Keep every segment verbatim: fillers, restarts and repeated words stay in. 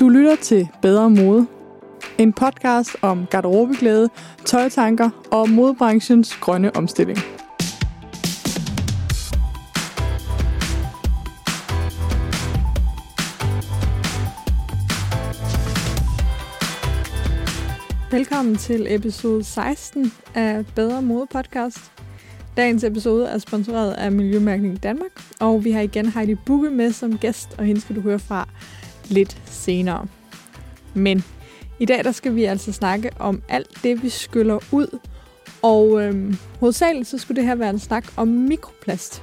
Du lytter til Bedre Mode. En podcast om garderobeglæde, tøjtanker og modebranchens grønne omstilling. Velkommen til episode seksten af Bedre Mode podcast. Dagens episode er sponsoreret af Miljømærkning Danmark, og vi har igen Heidi Bukke med som gæst, og hende skal du høre fra lidt senere. Men i dag der skal vi altså snakke om alt det, vi skyller ud, og øhm, hovedsageligt så skulle det her være en snak om mikroplast.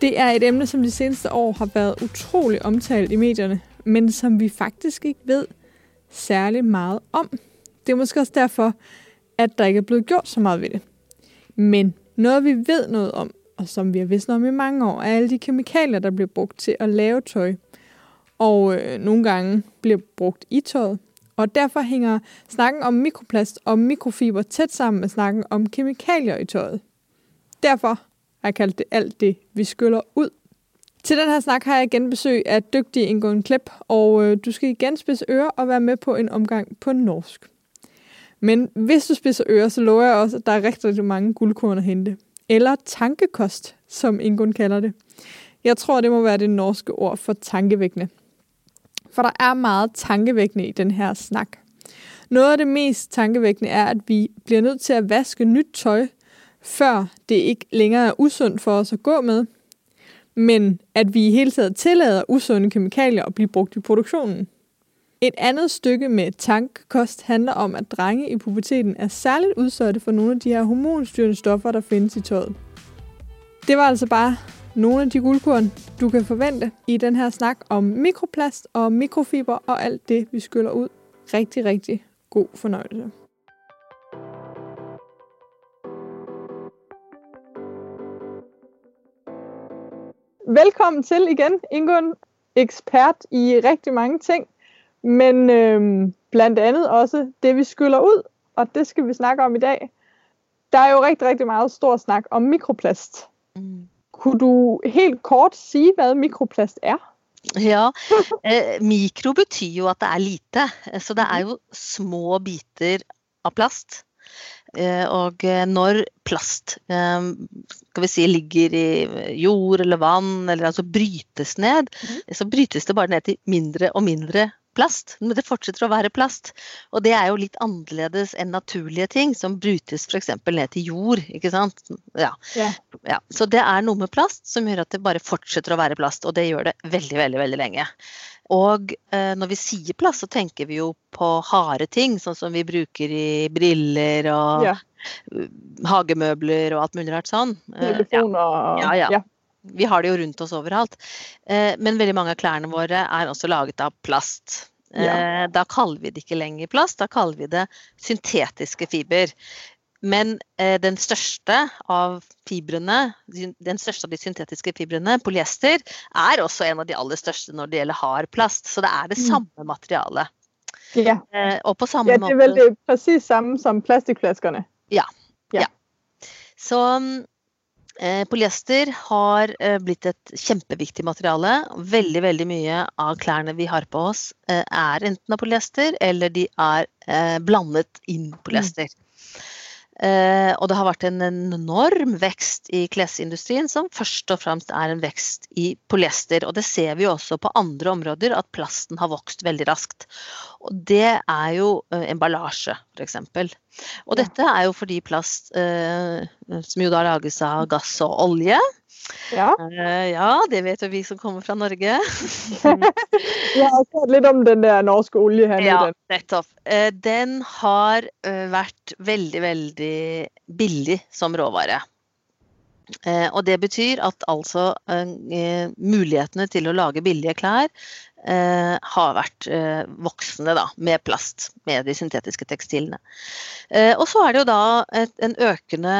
Det er et emne, som de seneste år har været utroligt omtalt i medierne, men som vi faktisk ikke ved særlig meget om. Det er måske også derfor, at der ikke er blevet gjort så meget ved det. Men noget, vi ved noget om, og som vi har vidst noget om i mange år, er alle de kemikalier, der bliver brugt til at lave tøj. Og øh, nogle gange bliver brugt i tøjet. Og derfor hænger snakken om mikroplast og mikrofiber tæt sammen med snakken om kemikalier i tøjet. Derfor har jeg kaldt det alt det, vi skyller ud. Til den her snak har jeg igen besøg af dygtige Ingun, og øh, du skal igen spidse ører og være med på en omgang på norsk. Men hvis du spidser ører, så lover jeg også, at der er rigtig mange guldkorn at hente. Eller tankekost, som Ingun kalder det. Jeg tror, det må være det norske ord for tankevækkende. For der er meget tankevækkende i den her snak. Noget af det mest tankevækkende er, at vi bliver nødt til at vaske nyt tøj, før det ikke længere er usundt for os at gå med. Men at vi i hele taget tillader usunde kemikalier at blive brugt i produktionen. Et andet stykke med tankekost handler om, at drenge i puberteten er særligt udsatte for nogle af de her hormonstyrende stoffer, der findes i tøjet. Det var altså bare nogle af de guldkorn, du kan forvente i den her snak om mikroplast og mikrofiber og alt det, vi skyller ud. Rigtig, rigtig god fornøjelse. Velkommen til igen, Ingun, ekspert i rigtig mange ting. Men øhm, blandt andet også det, vi skyller ud, og det skal vi snakke om i dag. Der er jo rigtig, rigtig meget stor snak om mikroplast. Mm. Kunne du helt kort sige, hvad mikroplast er? Ja, eh, mikro betyder jo, at det er lite. Så det er jo små biter af plast. Eh, og når plast, eh, skal vi si, ligger i jord eller vann, eller altså brytes ned, mm. så brytes det bare ned til mindre og mindre plast, men det fortsetter å være plast, og det er jo litt annerledes enn naturlige ting som brytes for eksempel ned til jord, ikke sant? Ja. Yeah. Ja. Så det er noe med plast som gjør at det bare fortsetter å være plast, og det gjør det veldig, veldig, veldig lenge. Og eh, når vi sier plast, så tenker vi jo på harde ting, sånn som vi bruker i briller og yeah. hagemøbler og alt mulig rart sånn. Telefon og... Ja, ja. ja. Vi har det jo rundt oss overalt, men veldig mange av klærne våre er også laget av plast. Ja. Da kaller vi det ikke lenger plast, da kaller vi det syntetiske fiber. Men den største av fibrene, den største av de syntetiske fibrene, polyester, er også en av de aller største når det gjelder hard plast, så det er det samme materialet. Ja, og på samme ja det er veldig precis samme som plastikflaskerne. Ja, ja. ja. Så... Polyester har blitt et kjempeviktig materiale. Veldig, veldig mye av klærne vi har på oss er enten av polyester, eller de er blandet inn polyester. Mm. Og det har vært en enorm vekst i klesindustrien, som først og fremst er en vekst i polyester. Og det ser vi også på andre områder, at plasten har vokst veldig raskt. Og det er jo emballasje, for eksempel. Og dette er jo fordi plast, eh, som jo da lages av gass og olje. Ja. Eh, ja, det vet jo vi som kommer fra Norge. Jeg har hørt litt om den der norske olje her. Ja, nettopp. Eh, den har vært veldig, veldig billig som råvare. Eh, og det betyr at altså eh, mulighetene til å lage billige klær Eh, har vært eh, voksende da, med plast, med de syntetiske tekstilene. Eh, og så er det jo da et, en økende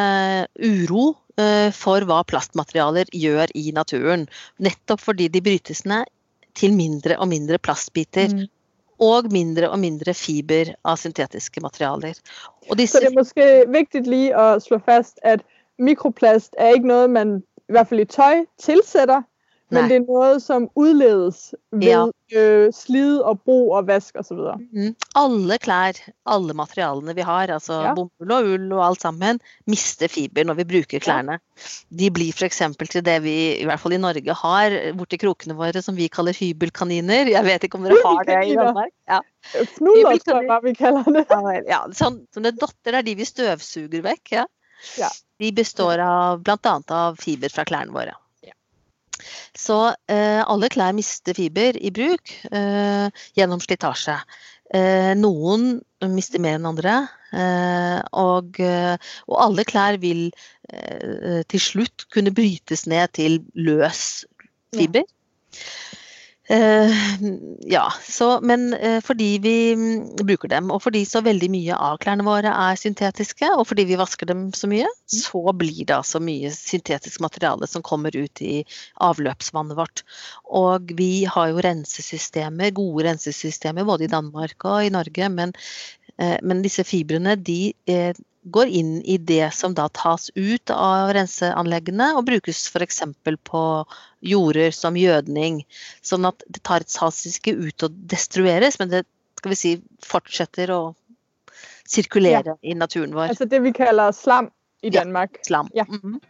uro eh, for hva plastmaterialer gjør i naturen, nettopp fordi de brytes ned til mindre og mindre plastbiter, mm. og mindre og mindre fiber av syntetiske materialer. Og disse... Så det er måske viktig lige å slå fast at mikroplast er ikke noget man, i hvert fall i tøj, tilsætter, Nej. Men det er noget, som udledes ved ja. øh, slid og brug og vask og så videre. Mm. Alle klær, alle materialerne vi har, altså ja. Bomull og ull og alt sammen, mister fiber når vi bruger klærne. Ja. De blir for eksempel til det vi, i hvert fall i Norge, har borti krokene våre, som vi kalder hybelkaniner. Jeg vet ikke om dere har det i Danmark. Ja. Fnuller, tror jeg, hva vi kalder det. Ja, ja sånn, som det dotter er de vi støvsuger vekk. Ja. Ja. De består av, blant annet av fiber fra klærne våre. Så eh, alle klær mister fiber i bruk eh, gjennom slitasje. Eh, noen mister mer enn andre, eh, og, og alle klær vil eh, til slutt kunne brytes ned til løs fiber. Eh, ja, så, men eh, fordi vi bruker dem, og fordi så veldig mye av klærne våre er syntetiske, og fordi vi vasker dem så mye, så blir det altså mye syntetisk materiale som kommer ut i avløpsvannet vårt. Og vi har jo rensesystemer, gode rensesystemer, både i Danmark og i Norge, men, eh, men disse fibrene, de eh, går inn i det som da tas ut av renseanleggene og brukes for eksempel på jorder som gjødning, sånn at det tar ikke ut og destrueres, men det skal vi si, fortsetter å sirkulere ja. I naturen vår. Altså det vi kalder slam i Danmark. Ja, slam. Ja. Mm-hmm.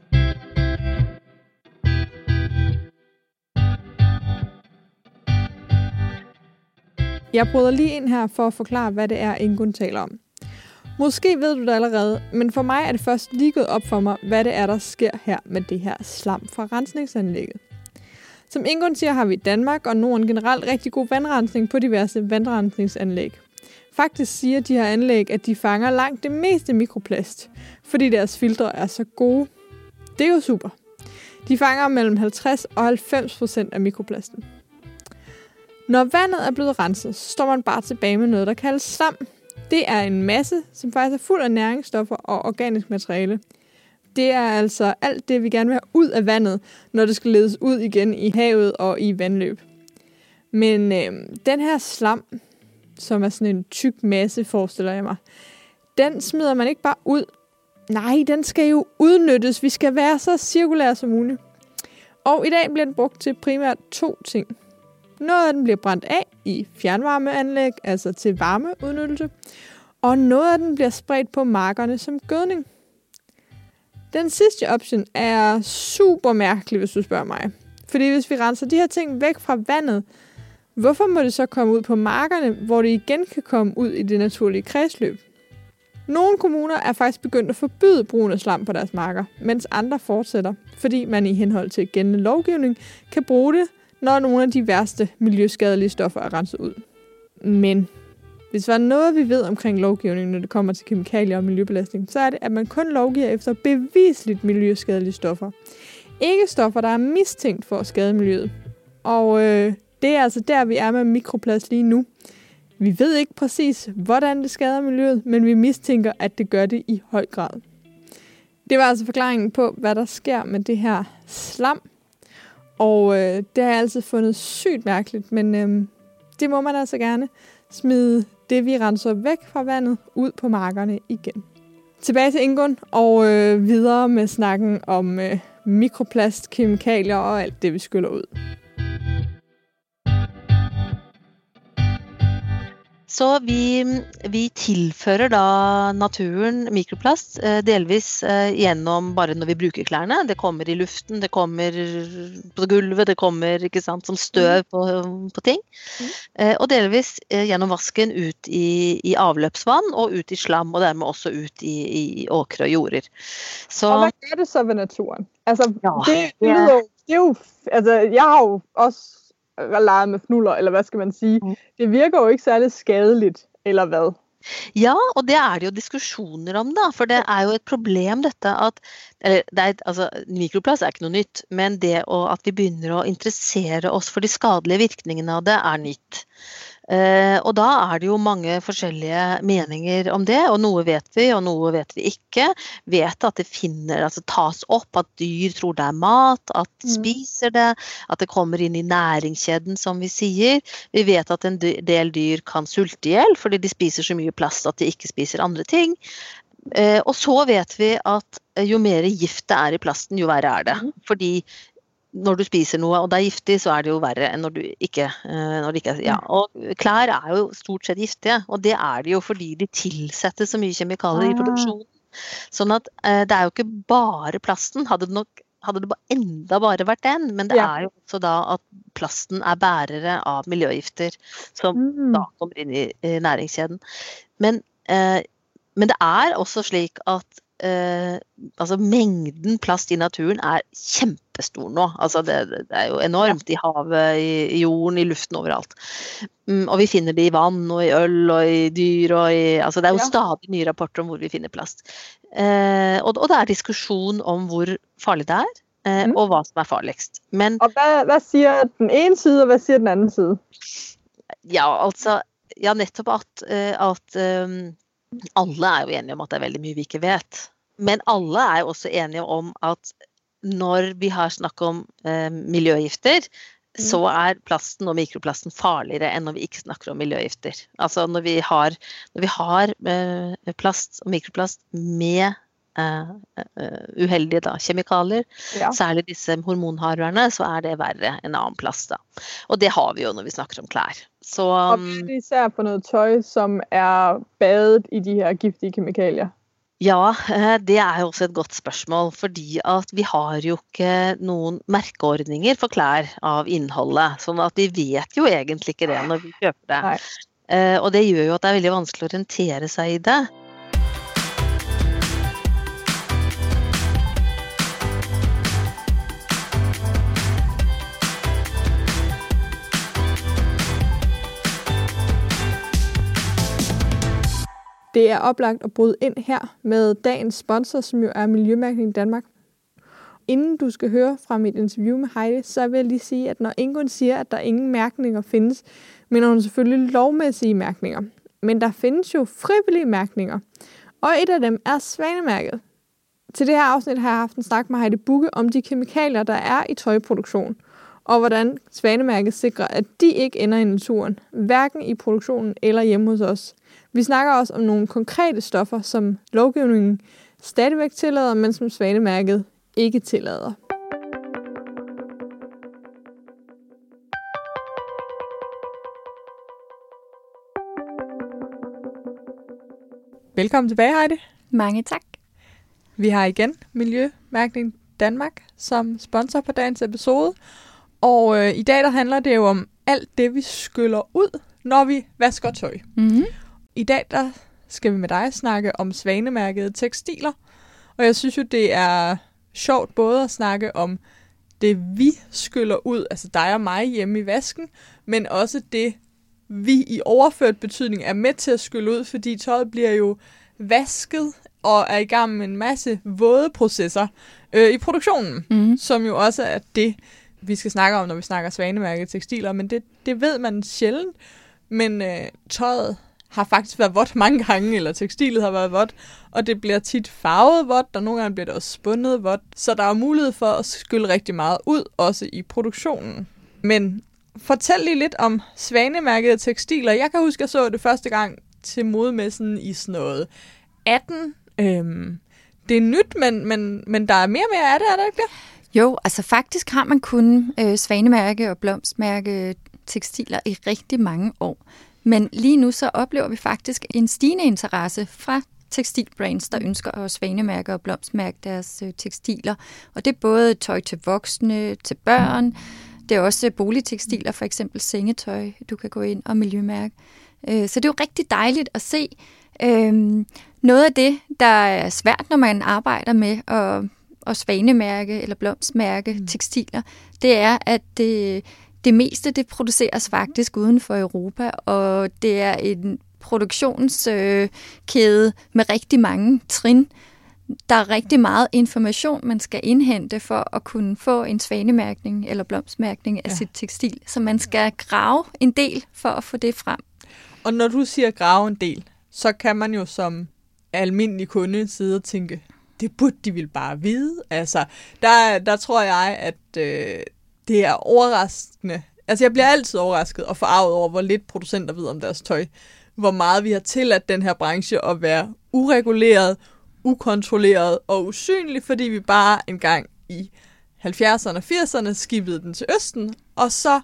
Jeg bryder lige ind her for at forklare, hvad det er, Ingun taler om. Måske ved du det allerede, men for mig er det først lige gået op for mig, hvad det er, der sker her med det her slam fra rensningsanlægget. Som Ingun siger, har vi i Danmark og Norden generelt rigtig god vandrensning på diverse vandrensningsanlæg. Faktisk siger de her anlæg, at de fanger langt det meste mikroplast, fordi deres filtre er så gode. Det er jo super. De fanger mellem halvtreds og halvfems procent af mikroplasten. Når vandet er blevet renset, så står man bare tilbage med noget, der kaldes slam. Det er en masse, som faktisk er fuld af næringsstoffer og organisk materiale. Det er altså alt det, vi gerne vil have ud af vandet, når det skal ledes ud igen i havet og i vandløb. Men øh, den her slam, som er sådan en tyk masse, forestiller jeg mig, den smider man ikke bare ud. Nej, den skal jo udnyttes. Vi skal være så cirkulære som muligt. Og i dag bliver den brugt til primært to ting. Noget af den bliver brændt af i fjernvarmeanlæg, altså til varmeudnyttelse, og noget af den bliver spredt på markerne som gødning. Den sidste option er super mærkelig, hvis du spørger mig. Fordi hvis vi renser de her ting væk fra vandet, hvorfor må det så komme ud på markerne, hvor det igen kan komme ud i det naturlige kredsløb? Nogle kommuner er faktisk begyndt at forbyde brugen af slam på deres marker, mens andre fortsætter, fordi man i henhold til gældende lovgivning kan bruge det, når nogle af de værste miljøskadelige stoffer er renset ud. Men hvis der er noget, vi ved omkring lovgivningen, når det kommer til kemikalier og miljøbelastning, så er det, at man kun lovgiver efter beviseligt miljøskadelige stoffer. Ikke stoffer, der er mistænkt for at skade miljøet. Og øh, det er altså der, vi er med mikroplast lige nu. Vi ved ikke præcis, hvordan det skader miljøet, men vi mistænker, at det gør det i høj grad. Det var altså forklaringen på, hvad der sker med det her slam. Og øh, det har jeg altid fundet sygt mærkeligt, men øh, det må man altså gerne smide det, vi renser væk fra vandet, ud på markerne igen. Tilbage til Ingun og øh, videre med snakken om øh, mikroplast, kemikalier og alt det, vi skyller ud. Så vi, vi tilfører da naturen mikroplast delvis gjennom bare når vi bruker klærne. Det kommer i luften, det kommer på gulvet, det kommer ikke sant, som støv på, på ting. Mm. Og delvis gjennom vasken ut i, i avløpsvann og ut i slam, og dermed også ut i, i åkre og jorder. Så... Og hvad gør det så ved naturen? Altså, ja, det, det, lyder jo, det er jo... Altså, jeg har jo også... leget med fnuller, eller hvad skal man sige. Det virker jo ikke særlig skadeligt, eller hvad? Ja, og det er det jo diskussioner om da, for det er jo et problem dette at, eller det er, altså, mikroplast er ikke noe nytt, men det at vi begynner å interessere oss for de skadelige virkningene av det er nytt. Uh, og da er det jo mange forskjellige meninger om det, og noe vet vi, og noe vet vi ikke. Vet at det finner, altså tas opp, at dyr tror det er mat, at de spiser det, at det kommer inn i næringskjeden, som vi sier. Vi vet at en del dyr kan sulte ihjel, fordi de spiser så mye plast at de ikke spiser andre ting. Uh, og så vet vi at jo mer gift det er i plasten, jo verre er det. Fordi når du spiser noe og det er giftig, så er det jo verre enn når du ikke, når det ikke er, ja. Og klær er jo stort sett giftige, og det er det jo fordi de tilsetter så mye kjemikalier i produksjonen. Sånn at det er jo ikke bare plasten, hadde det nok hadde det enda bare vært den, men det ja. Er jo også da at plasten er bærere av miljøgifter som mm. da kommer inn i, i næringskjeden. Men, eh, men det er også slik at eh, altså mengden plast i naturen er kjempestor nå. Altså det, det er jo enormt i havet, i, i jorden, i luften, overalt. Mm, og vi finner det i vann og i øl og i dyr og i, altså det er jo ja. Stadig nye rapporter om hvor vi finner plast. Eh, og, og det er diskusjon om hvor farlig det er, eh, mm. og hva som er farligst. Men, og hva, hva sier den ene side, og hva sier den andre side? Ja, altså, ja, nettopp at, at um, alle er jo enige om at det er veldig mye vi ikke vet. Men alle er jo også enige om at når vi har snakk om eh, miljøgifter, så er plasten og mikroplasten farligere enn når vi ikke snakker om miljøgifter. Altså når vi har, når vi har eh, plast og mikroplast med eh, uheldige da, kjemikalier, ja. Særlig disse hormonharverne, så er det verre enn annen plast. Da. Og det har vi jo når vi snakker om klær. Så, og det er især på noe tøy som er badet i de her giftige kemikalier. Ja, det er jo også et godt spørsmål, fordi at vi har jo ikke noen merkeordninger for klær av innholdet, sånn at vi vet jo egentlig ikke det når vi kjøper det. Nei. Og det gjør jo at det er veldig vanskelig å orientere seg i det. Det er oplagt at bryde ind her med dagens sponsor, som jo er Miljømærkning Danmark. Inden du skal høre fra mit interview med Heidi, så vil jeg lige sige, at når Ingun siger, at der ingen mærkninger findes, mener hun selvfølgelig lovmæssige mærkninger. Men der findes jo frivillige mærkninger, og et af dem er Svanemærket. Til det her afsnit har jeg haft en snak med Heidi Bukke om de kemikalier, der er i tøjproduktion, og hvordan Svanemærket sikrer, at de ikke ender i naturen, hverken i produktionen eller hjemme hos os. Vi snakker også om nogle konkrete stoffer, som lovgivningen stadigvæk tillader, men som Svanemærket ikke tillader. Velkommen tilbage, Heidi. Mange tak. Vi har igen Miljømærkning Danmark som sponsor på dagens episode. Og øh, i dag der handler det jo om alt det, vi skyller ud, når vi vasker tøj. Mm-hmm. I dag der skal vi med dig snakke om Svanemærkede tekstiler, og jeg synes jo, det er sjovt både at snakke om det, vi skyller ud, altså dig og mig hjemme i vasken, men også det, vi i overført betydning er med til at skylle ud, fordi tøjet bliver jo vasket og er i gang med en masse våde processer øh, i produktionen, mm. som jo også er det, vi skal snakke om, når vi snakker Svanemærkede tekstiler, men det, det ved man sjældent, men øh, tøjet har faktisk været vådt mange gange, eller tekstilet har været vådt, og det bliver tit farvet vådt, og nogle gange bliver det også spundet vådt. Så der er mulighed for at skylle rigtig meget ud, også i produktionen. Men fortæl lige lidt om Svanemærkede tekstiler. Jeg kan huske, at jeg så det første gang til modemessen i sådan noget atten. Øhm, det er nyt, men, men, men der er mere og mere af det, er der ikke det? Jo, altså faktisk har man kun øh, Svanemærke og blomstmærke tekstiler i rigtig mange år. Men lige nu så oplever vi faktisk en stigende interesse fra tekstilbrands, der ønsker at svanemærke og blomstmærke deres tekstiler. Og det er både tøj til voksne, til børn, det er også boligtekstiler, for eksempel sengetøj, du kan gå ind og miljømærke. Så det er jo rigtig dejligt at se. Noget af det, der er svært, når man arbejder med at svanemærke eller blomstmærke tekstiler, det er, at det... Det meste, det produceres faktisk uden for Europa, og det er en produktionskæde med rigtig mange trin. Der er rigtig meget information, man skal indhente for at kunne få en svanemærkning eller blomstmærkning af ja. Sit tekstil. Så man skal grave en del for at få det frem. Og når du siger grave en del, så kan man jo som almindelig kunde sidde og tænke, det burde de vil bare vide. Altså, der, der tror jeg, at... Øh det er overraskende. Altså, jeg bliver altid overrasket og forarvet over, hvor lidt producenter ved om deres tøj. Hvor meget vi har tilladt den her branche at være ureguleret, ukontrolleret og usynlig, fordi vi bare engang i halvfjerdserne og firserne skibede den til Østen, og så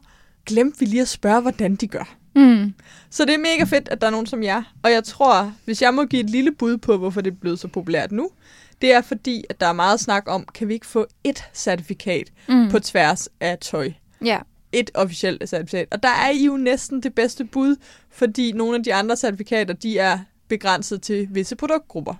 glemte vi lige at spørge, hvordan de gør. Mm. Så det er mega fedt, at der er nogen som jer. Og jeg tror, hvis jeg må give et lille bud på, hvorfor det er blevet så populært nu, det er fordi, at der er meget snak om, kan vi ikke få et certifikat mm. på tværs af tøj? Ja. Et officielt certifikat. Og der er I jo næsten det bedste bud, fordi nogle af de andre certifikater, de er begrænset til visse produktgrupper.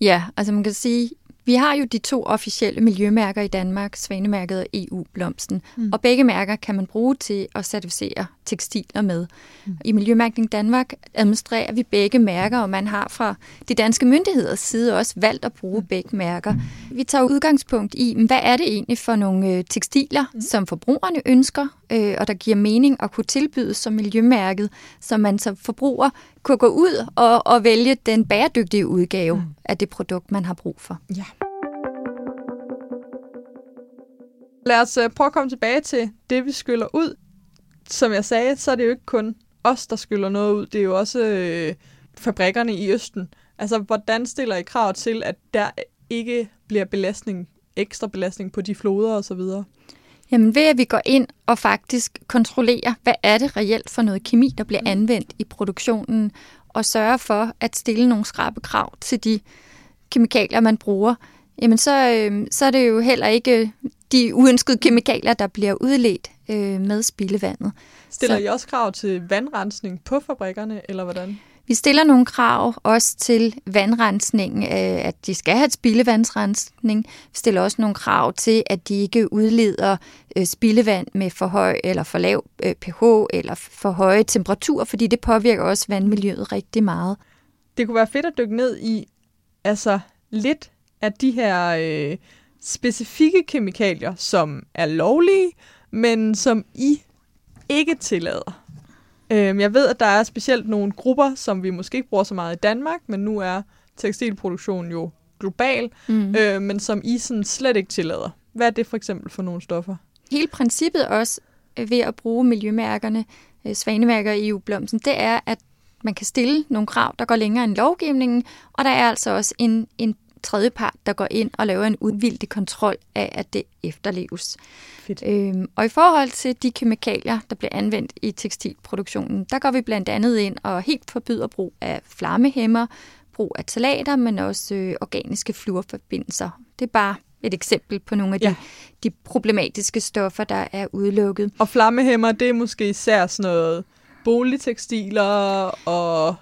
Ja, altså man kan sige, vi har jo de to officielle miljømærker i Danmark, Svanemærket og E U-blomsten. Mm. Og begge mærker kan man bruge til at certificere tekstiler med. Mm. I Miljømærkning Danmark administrerer vi begge mærker, og man har fra de danske myndigheders side også valgt at bruge mm. begge mærker. Vi tager udgangspunkt i, hvad er det egentlig for nogle tekstiler, mm. som forbrugerne ønsker, og der giver mening at kunne tilbydes som miljømærket, så man som forbruger kunne gå ud og, og vælge den bæredygtige udgave mm. af det produkt, man har brug for. Ja. Lad os prøve at komme tilbage til det, vi skyller ud. Som jeg sagde, så er det jo ikke kun os, der skyller noget ud. Det er jo også øh, fabrikkerne i Østen. Altså, hvordan stiller I krav til, at der ikke bliver belastning, ekstra belastning på de floder og så videre? Jamen ved, at vi går ind og faktisk kontrollerer, hvad er det reelt for noget kemi, der bliver anvendt i produktionen, og sørger for at stille nogle skrappe krav til de kemikalier, man bruger. Jamen så, øh, så er det jo heller ikke de uønskede kemikalier, der bliver udledt øh, med spildevandet. Stiller så, I også krav til vandrensning på fabrikkerne, eller hvordan? Vi stiller nogle krav også til vandrensningen, øh, at de skal have et spildevandsrensning. Vi stiller også nogle krav til, at de ikke udleder øh, spildevand med for høj eller for lav øh, pH eller for høje temperaturer, fordi det påvirker også vandmiljøet rigtig meget. Det kunne være fedt at dykke ned i altså lidt af de her øh, specifikke kemikalier, som er lovlige, men som I ikke tillader. Jeg ved, at der er specielt nogle grupper, som vi måske ikke bruger så meget i Danmark, men nu er tekstilproduktionen jo global, mm. øh, men som I sådan slet ikke tillader. Hvad er det for eksempel for nogle stoffer? Hele princippet også ved at bruge miljømærkerne, Svanemærker og E U-blomsten, det er, at man kan stille nogle krav, der går længere end lovgivningen, og der er altså også en, en tredjepart, der går ind og laver en uvildig kontrol af, at det efterleves. Øhm, og i forhold til de kemikalier, der bliver anvendt i tekstilproduktionen, der går vi blandt andet ind og helt forbyder brug af flammehæmmer, brug af ftalater, men også øh, organiske fluorforbindelser. Det er bare et eksempel på nogle af de, ja. de problematiske stoffer, der er udelukket. Og flammehæmmer, det er måske især sådan noget boligtekstiler og...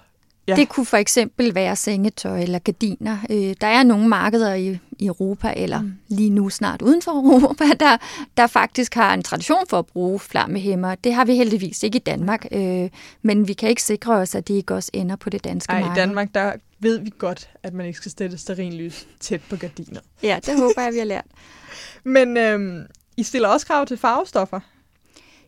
Ja. Det kunne for eksempel være sengetøj eller gardiner. Øh, der er nogle markeder i, i Europa, eller mm. lige nu snart uden for Europa, der, der faktisk har en tradition for at bruge flammehæmmer. Det har vi heldigvis ikke i Danmark, øh, men vi kan ikke sikre os, at det ikke også ender på det danske marked. Nej, i Danmark der ved vi godt, at man ikke skal stille stearinlys tæt på gardiner. Ja, det håber jeg, vi har lært. Men øh, I stiller også krav til farvestoffer?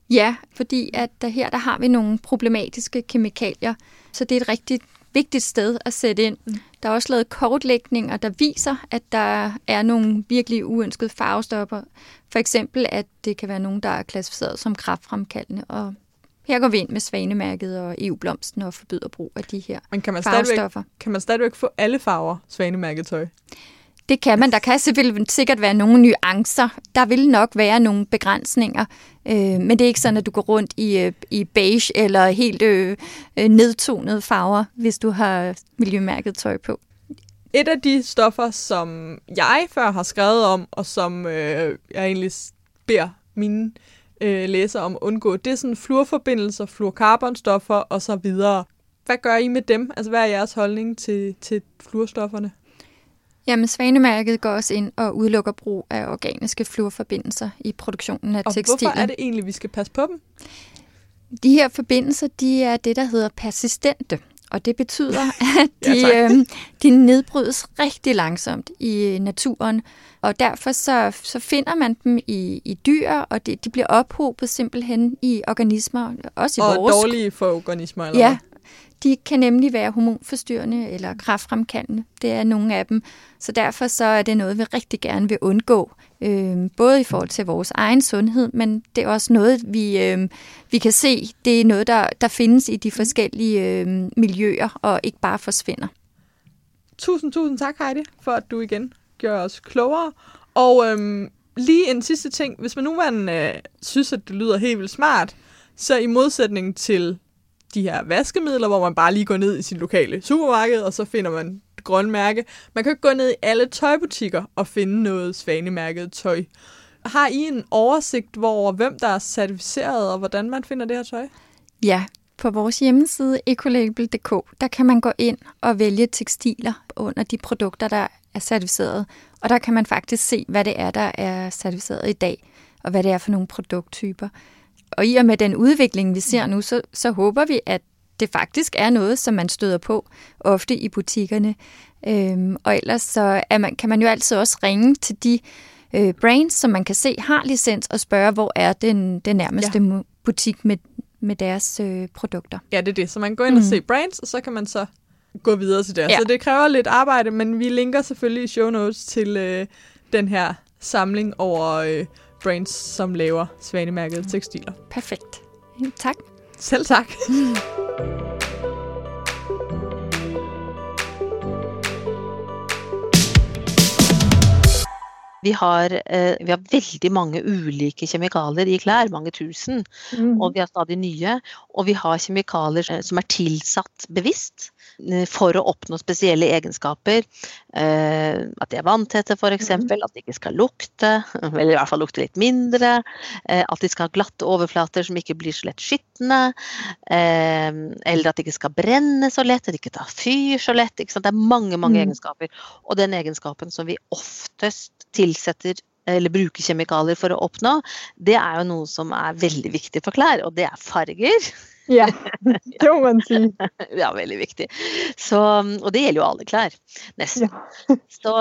Ja, fordi at der her der har vi nogle problematiske kemikalier, så det er et rigtig vigtigt sted at sætte ind. Der er også lavet kortlægninger, der viser, at der er nogle virkelig uønskede farvestoffer. For eksempel, at det kan være nogen, der er klassificeret som kræftfremkaldende. Og her går vi ind med Svanemærket og E U-blomsten og forbyder brug af de her Men kan man farvestoffer. Kan man stadigvæk få alle farver Svanemærketøj? Det kan man. Der kan selvfølgelig sikkert være nogle nuancer. Der vil nok være nogle begrænsninger, øh, men det er ikke sådan, at du går rundt i, øh, i beige eller helt øh, nedtonede farver, hvis du har miljømærket tøj på. Et af de stoffer, som jeg før har skrevet om, og som øh, jeg egentlig beder mine øh, læsere om at undgå, det er sådan fluorforbindelser, fluorkarbonstoffer og så videre. Hvad gør I med dem? Altså, hvad er jeres holdning til, til fluorstofferne? Jamen, Svanemærket går også ind og udelukker brug af organiske fluorforbindelser i produktionen af tekstiler. Og hvorfor er det egentlig, vi skal passe på dem? De her forbindelser, de er det, der hedder persistente. Og det betyder, at de, ja, øh, de nedbrydes rigtig langsomt i naturen. Og derfor så, så finder man dem i, i dyr, og de, de bliver ophobet simpelthen i organismer. Også i og vores. Dårlige for organismer, eller ja. Hvad? De kan nemlig være hormonforstyrrende eller kræftfremkaldende. Det er nogle af dem. Så derfor så er det noget, vi rigtig gerne vil undgå. Øh, både i forhold til vores egen sundhed, men det er også noget, vi, øh, vi kan se. Det er noget, der, der findes i de forskellige øh, miljøer og ikke bare forsvinder. Tusind, tusind tak, Heidi, for at du igen gør os klogere. Og øh, lige en sidste ting. Hvis man nu man, øh, synes, at det lyder helt vildt smart, så i modsætning til de her vaskemidler, hvor man bare lige går ned i sit lokale supermarked, og så finder man et grønmærke. Man kan ikke gå ned i alle tøjbutikker og finde noget svanemærket tøj. Har I en oversigt, hvor hvem der er certificeret, og hvordan man finder det her tøj? Ja, på vores hjemmeside ecolabel punktum d k, der kan man gå ind og vælge tekstiler under de produkter, der er certificeret. Og der kan man faktisk se, hvad det er, der er certificeret i dag, og hvad det er for nogle produkttyper. Og i og med den udvikling, vi ser nu, så, så håber vi, at det faktisk er noget, som man støder på ofte i butikkerne. Øhm, og ellers så er man, kan man jo altid også ringe til de øh, brands, som man kan se har licens, og spørge, hvor er den, den nærmeste ja. butik med, med deres øh, produkter. Ja, det er det. Så man går ind mm. og ser brands, og så kan man så gå videre til det. Ja. Så det kræver lidt arbejde, men vi linker selvfølgelig i show notes til øh, den her samling over... Øh, brands, som laver svanemærkede tekstiler. Perfekt. Tak. Selv tak. Vi har, eh, vi har veldig mange ulike kjemikalier i klær, mange tusen, mm. og vi har stadig nye, og vi har kjemikalier som er tilsatt bevisst for å oppnå spesielle egenskaper, eh, at det er vanntette for eksempel, at det ikke skal lukte, eller i hvert fall lukte litt mindre, eh, at de skal ha glatte overflater som ikke blir så lett skyttende, eh, eller at det ikke skal brenne så lett, at det ikke tar fyr så lett, ikke sant? Det er mange, mange mm. egenskaper, og den egenskapen som vi oftest til tilsetter eller bruker kjemikalier for å oppnå, det er jo noe som er veldig viktig for klær, og det er farger. Ja, det må man si. Ja, veldig viktig. Så, og det gjelder jo alle klær, nesten. Ja. Så,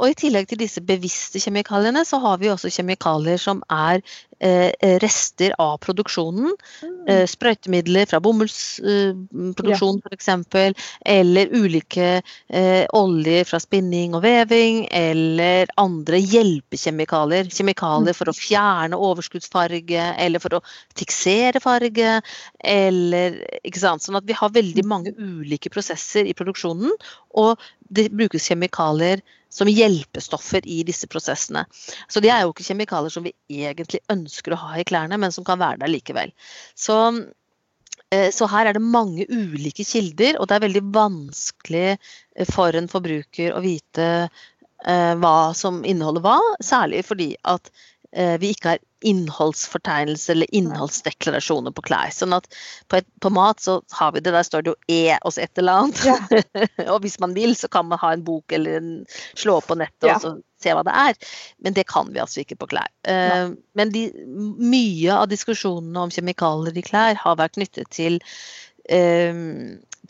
og i tillegg til disse bevisste kjemikaliene, så har vi også kjemikalier som er rester av produksjonen, sprøytemidler fra bomullsproduksjon for eksempel, eller ulike oljer fra spinning og veving, eller andre hjelpekjemikalier, kjemikalier for å fjerne overskuddsfarge, eller for å fiksere farge, eller, ikke sant, sånn at vi har veldig mange ulike prosesser i produksjonen, og det brukes kjemikalier som hjelpestoffer i disse prosessene. Så det er jo ikke kjemikalier som vi egentlig ønsker å ha i klærne, men som kan være der likevel. Så, så her er det mange ulike kilder, og det er veldig vanskelig for en forbruker å vite hva som inneholder hva, særlig fordi at vi ikke har innholdsfortegnelse eller innholdsdeklarasjoner på klær. Sånn at på, et, på mat så har vi det, der står det jo E og så et eller annet. Ja. Og hvis man vil, så kan man ha en bok eller en, slå på nettet ja. og så se hva det er. Men det kan vi altså ikke på klær. Ja. Uh, men de, mye av diskusjonene om kjemikalier i klær har vært knyttet til uh,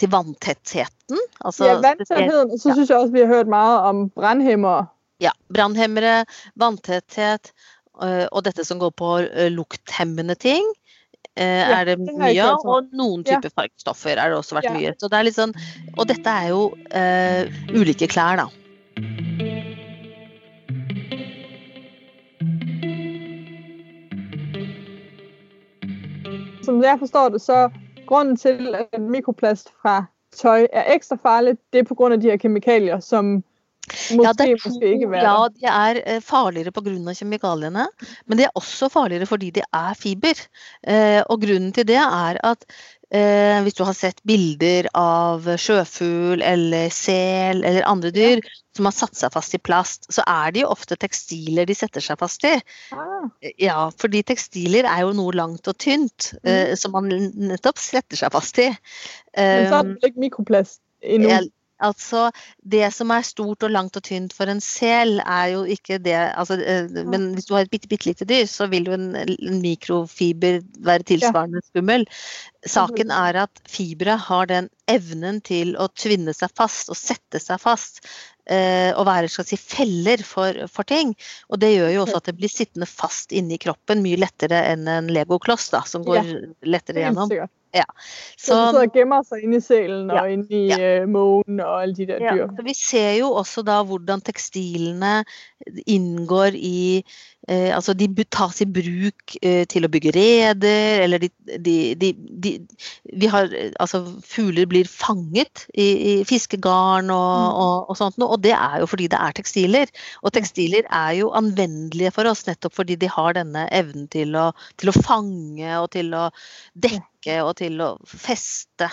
til vanntettheten. Altså, ja, vanntettheten. Så synes jeg også, vi har hørt meget om brandhemmere. Ja, brandhemmere, vanntetthet, og dette som går på lukthemmende ting, er det mye, og noen typer fargestoffer er det også vært mye. Så det er litt sånn, og dette er jo uh, ulike klær da. Som jeg forstår det, så grunden til at mikroplast fra tøj er ekstra farligt, det er på grund af de her kemikalier, som Måske, ja, det er to, ikke være. Ja, de er farligere på grunn av kjemikaliene, men det er også farligere fordi det er fiber. Eh, og grunnen til det er at eh, hvis du har sett bilder av sjøfugl eller sel eller andre dyr som har satt seg fast i plast, så er det jo ofte tekstiler de setter seg fast i. Ah. Ja, fordi tekstiler er jo noe langt og tynt, eh, som man nettopp setter seg fast i. Eh, men så er det ikke mikroplast endnu? Ja, altså, det som er stort og langt og tynt for en sel er jo ikke det, altså, men hvis du har et bitte, bitte lite dyr, så vil jo en, en mikrofiber være tilsvarende skummel. Saken er at fibre har den evnen til å tvinne seg fast og sette seg fast eh, og være, skal jeg si, feller for, for ting. Og det gjør jo også at det blir sittende fast inne i kroppen mye lettere enn en Lego-kloss da, som går ja. lettere gjennom. Ja. Så, så det gemmer sig inde i selen og ja, inde i ja. månen og alle de der dyr. Ja, så vi ser jo også da hvordan tekstilene indgår i Eh, altså de tas i bruk eh, til å bygge reder, eller de, de, de, de, vi har, altså fugler blir fanget i, i fiskegarn og, mm. og, og sånt, og det er jo fordi det er tekstiler, og tekstiler er jo anvendelige for oss nettopp fordi de har denne evnen til å, til å fange og til å dekke og til å feste,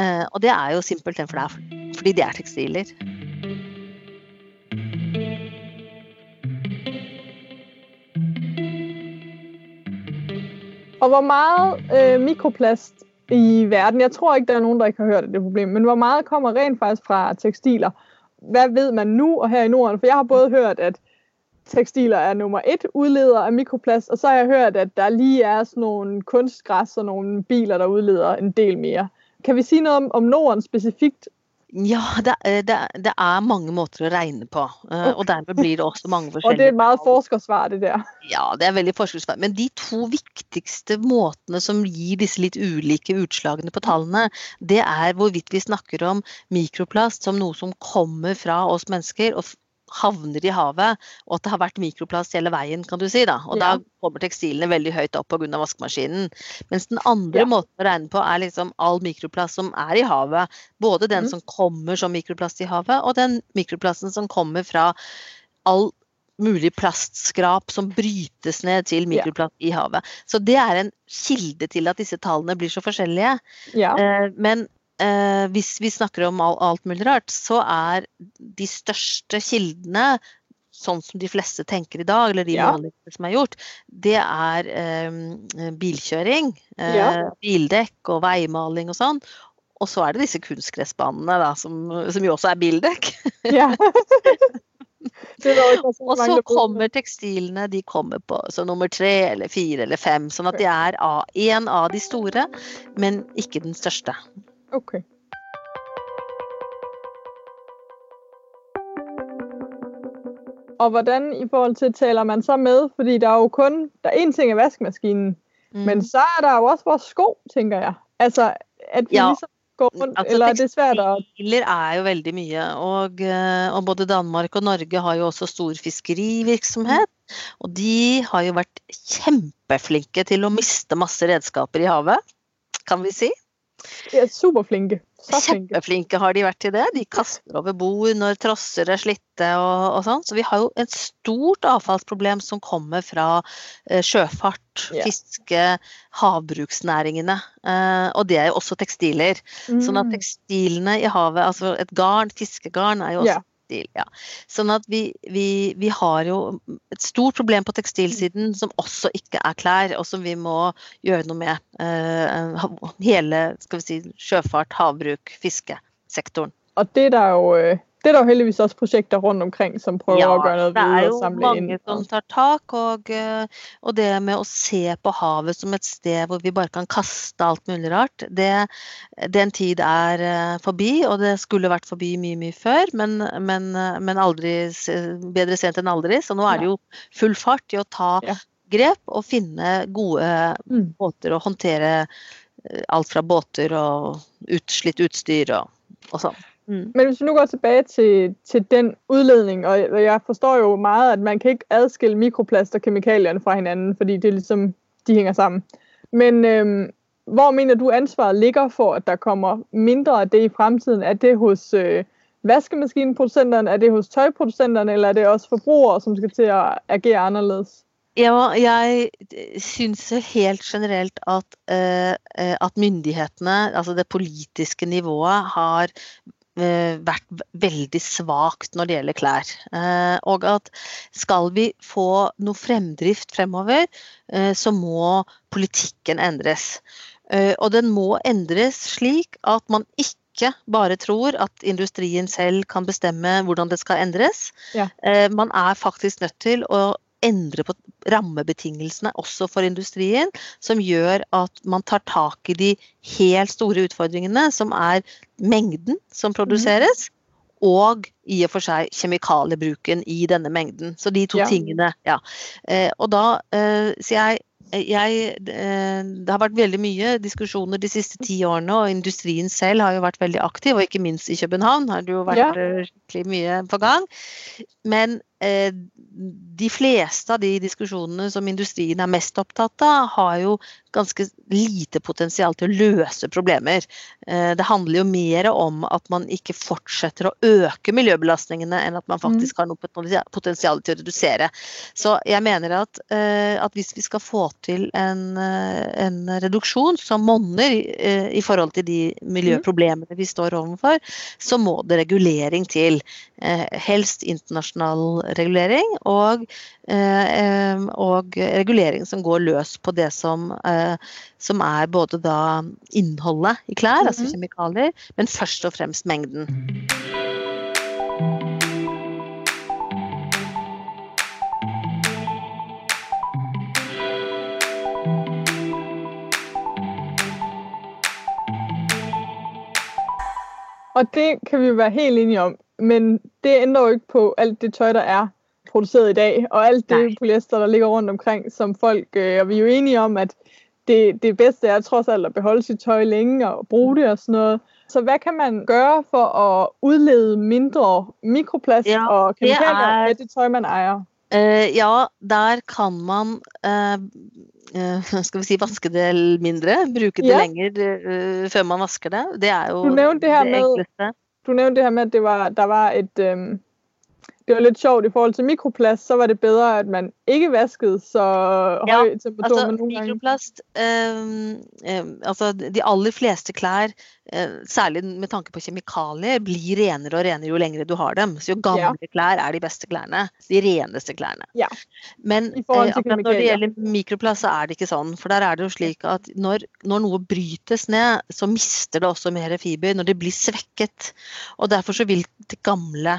eh, og det er jo simpelthen for det er, fordi det er tekstiler. Og hvor meget øh, mikroplast i verden, jeg tror ikke, der er nogen, der ikke har hørt det, det problem, men hvor meget kommer rent faktisk fra tekstiler? Hvad ved man nu og her i Norden? For jeg har både hørt, at tekstiler er nummer et udleder af mikroplast, og så har jeg hørt, at der lige er sådan nogle kunstgræs og nogle biler, der udleder en del mere. Kan vi sige noget om, om Norden specifikt? Ja, det, det, det er mange måter å regne på, og dermed blir det også mange forskjellige. Og det er meget forskersvar det der. Ja, det er veldig forskersvar, men de to viktigste måtene som gir disse litt ulike utslagene på tallene, det er hvorvidt vi snakker om mikroplast som noe som kommer fra oss mennesker og havner i havet, og at det har vært mikroplast hele veien, kan du si da. Og ja. Da kommer tekstilene veldig høyt opp på grunn av vaskemaskinen. Mens den andre ja. Måten å regne på er liksom all mikroplast som er i havet. Både den mm. som kommer som mikroplast i havet, og den mikroplasten som kommer fra all mulig plastskrap som brytes ned til mikroplast ja. I havet. Så det er en kilde til at disse tallene blir så forskjellige. Ja. Eh, men Eh, hvis vi snakker om all, alt mulig rart, så er de største kildene, sånn som de fleste tenker i dag, eller de ja. Målingene som er gjort, det er eh, bilkjøring, eh, ja. Bildekk og veimaling og sånn. Og så er det disse kunstgressbanene da, som, som jo også er bildekk. Ja. Og så kommer tekstilene, de kommer på så nummer tre eller fire eller fem, sånn at de er en av de store, men ikke den største. Okay. Og hvordan i forhold til taler man så med? Fordi der er jo kun, der er en ting af vaskemaskinen, mm. men så er der jo også vores sko, tænker jeg. Altså, at vi ja. Ligesom går rundt, altså, eller er det svært at... Tekstiler er jo veldig mye, og, og både Danmark og Norge har jo også stor fiskerivirksomhet, og de har jo vært kjempeflinke til å miste masse redskaper i havet, kan vi si. De er superflinke. Kjempeflinke har de vært til det. De kaster over bord når trosser er slitte og, og sånn. Så vi har jo et stort avfallsproblem som kommer fra eh, sjøfart, yeah. fiske, havbruksnæringene. Eh, og det er jo også tekstiler. Mm. Sånn at tekstilene i havet, altså et garn, fiskegarn er jo også yeah. tekstil. Ja. Sånn at vi, vi, vi har jo et stort problem på tekstilsiden som også ikke er klær, og som vi må gjøre noe med eh, hele, skal vi si, sjøfart, havbruk, fiskesektoren. Og det der er jo... Det er der jo heldigvis også projekter rundt omkring, som prøver ja, at gøre noget ved og samle ind. Ja, der er jo mange ind. Som tager tak, og, og det med at se på havet som et sted, hvor vi bare kan kaste alt muligt rart, det, den tid er forbi, og det skulle vært forbi mye, mye før, men, men, men aldri, bedre sent enn aldri, så nå er det jo full fart i å ta ja. Grep og finne gode mm. måter å håndtere alt fra båter og utslitt utstyr og, og sånn. Mm. Men hvis vi nu går tilbage til, til den udledning, og jeg forstår jo meget, at man kan ikke adskille mikroplast og kemikalierne fra hinanden, fordi det er ligesom, de hænger sammen. Men øhm, hvor mener du ansvaret ligger for, at der kommer mindre af det i fremtiden? Er det hos øh, vaskemaskineproducenterne, er det hos tøjproducenterne, eller er det også forbrugere, som skal til at agere anderledes? Ja, jeg synes helt generelt at, øh, at myndighederne, altså det politiske nivået, har vært veldig svagt når det gjelder klær. Og at skal vi få noe fremdrift fremover, så må politikken endres. Og den må endres slik at man ikke bare tror at industrien selv kan bestemme hvordan det skal endres. Ja. Man er faktisk nødt til å endre på rammebetingelsene også for industrien, som gjør at man tar tak i de helt store utfordringene, som er mengden som produseres, og i og for seg kjemikaliebruken i denne mengden. Så de to ja. Tingene, ja. Eh, og da, eh, sier jeg, Jeg, det har vært veldig mye diskusjoner de siste ti årene, og industrien selv har jo vært veldig aktiv, og ikke minst i København har det jo vært ja. Skikkelig mye på gang. Men de fleste av de diskusjonene som industrien er mest opptatt av, har jo ganske lite potensial til å løse problemer. Det handler jo mer om at man ikke fortsetter å øke miljøbelastningene, enn at man faktisk har noe potensial til å redusere. Så jeg mener at, at hvis vi skal få til en, en reduksjon som monner i forhold til de miljøproblemene vi står overfor, så må det regulering til. Helst internasjonal regulering, og, og regulering som går løs på det som, som er både da innholdet i klær, mm-hmm. altså kemikalier, men først og fremst mengden. Og det kan vi være helt enige om, men det ændrer jo ikke på alt det tøj, der er produceret i dag, og alt det Nej. Polyester, der ligger rundt omkring, som folk, og vi er jo enige om, at det, det bedste er trods alt at beholde sit tøj længe og bruge det og sådan noget. Så hvad kan man gøre for at udlede mindre mikroplast ja, og kemikalier af det tøj, man ejer? Uh, ja, der kan man... Uh skal vi si, vaske det mindre, bruke det ja. Lenger uh, før man vasker det. Det er jo du nævnte det her det enkleste. Med, du nævnte det her med, at det var, der var et, øhm, det var lidt sjovt i forhold til mikroplast, så var det bedre, at man ikke vaskede så ja, høj temperatur. Altså, nogle mikroplast, øhm, øhm, altså de aller fleste klær, særlig med tanke på kemikalier, blir renere og renere jo længere du har dem. Så jo gamle ja. Klær er de bedste klærne, de reneste klærne. Ja. Men akkurat når det gjelder mikroplast, så er det ikke sånn. For der er det jo slik at når, når noe brytes ned, så mister det også mer fiber når det blir svekket. Og derfor så vil det gamle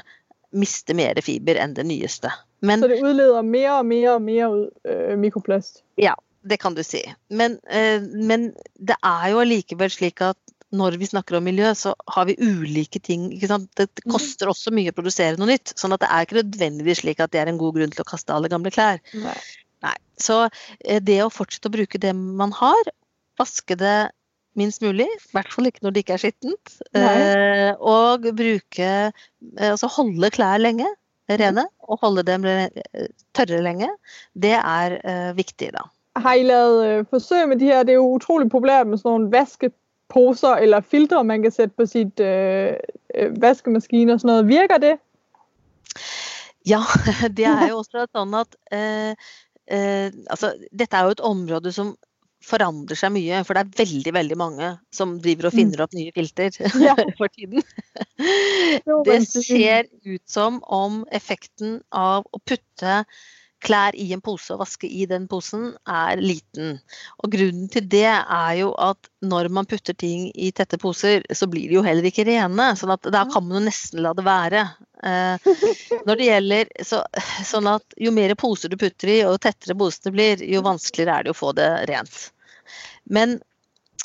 miste mer fiber enn det nyeste. Men, så det udleder mere og mere og mere øh, mikroplast? Ja, det kan du si. Men, øh, men det er jo allikevel slik at når vi snakker om miljø, så har vi ulike ting, ikke sant? Det koster også mye å produsere noe nytt, sånn at det er ikke nødvendigvis slik at det er en god grunn til å kaste alle gamle klær. Nei. Nei. Så det å fortsette å bruke det man har, vaske det minst mulig, i hvert fall ikke når det ikke er skittent, eh, og bruke, altså holde klær lenge, rene, og holde dem tørre lenge, det er eh, viktig da. Har I lavet forsøg med de her, det er jo utrolig populært med sådan nogle vaske poser eller filtre, man kan sætte på sit øh, vaskemaskine og sådan noget. Virker det? Ja, det er jo også sådan, at øh, øh, altså, dette er jo et område, som forandrer sig mye, for det er veldig, veldig mange som driver og finner opp nye filter ja. For tiden. Det ser ut som om effekten av å putte klær i en pose og vaske i den posen er liten. Og grunnen til det er jo at når man putter ting i tette poser, så blir det jo heller ikke rene, sånn at da kan man jo nesten la det være. Eh, når det gjelder, så, sånn at jo mer poser du putter i, og tettere posene blir, jo vanskeligere er det å få det rent. Men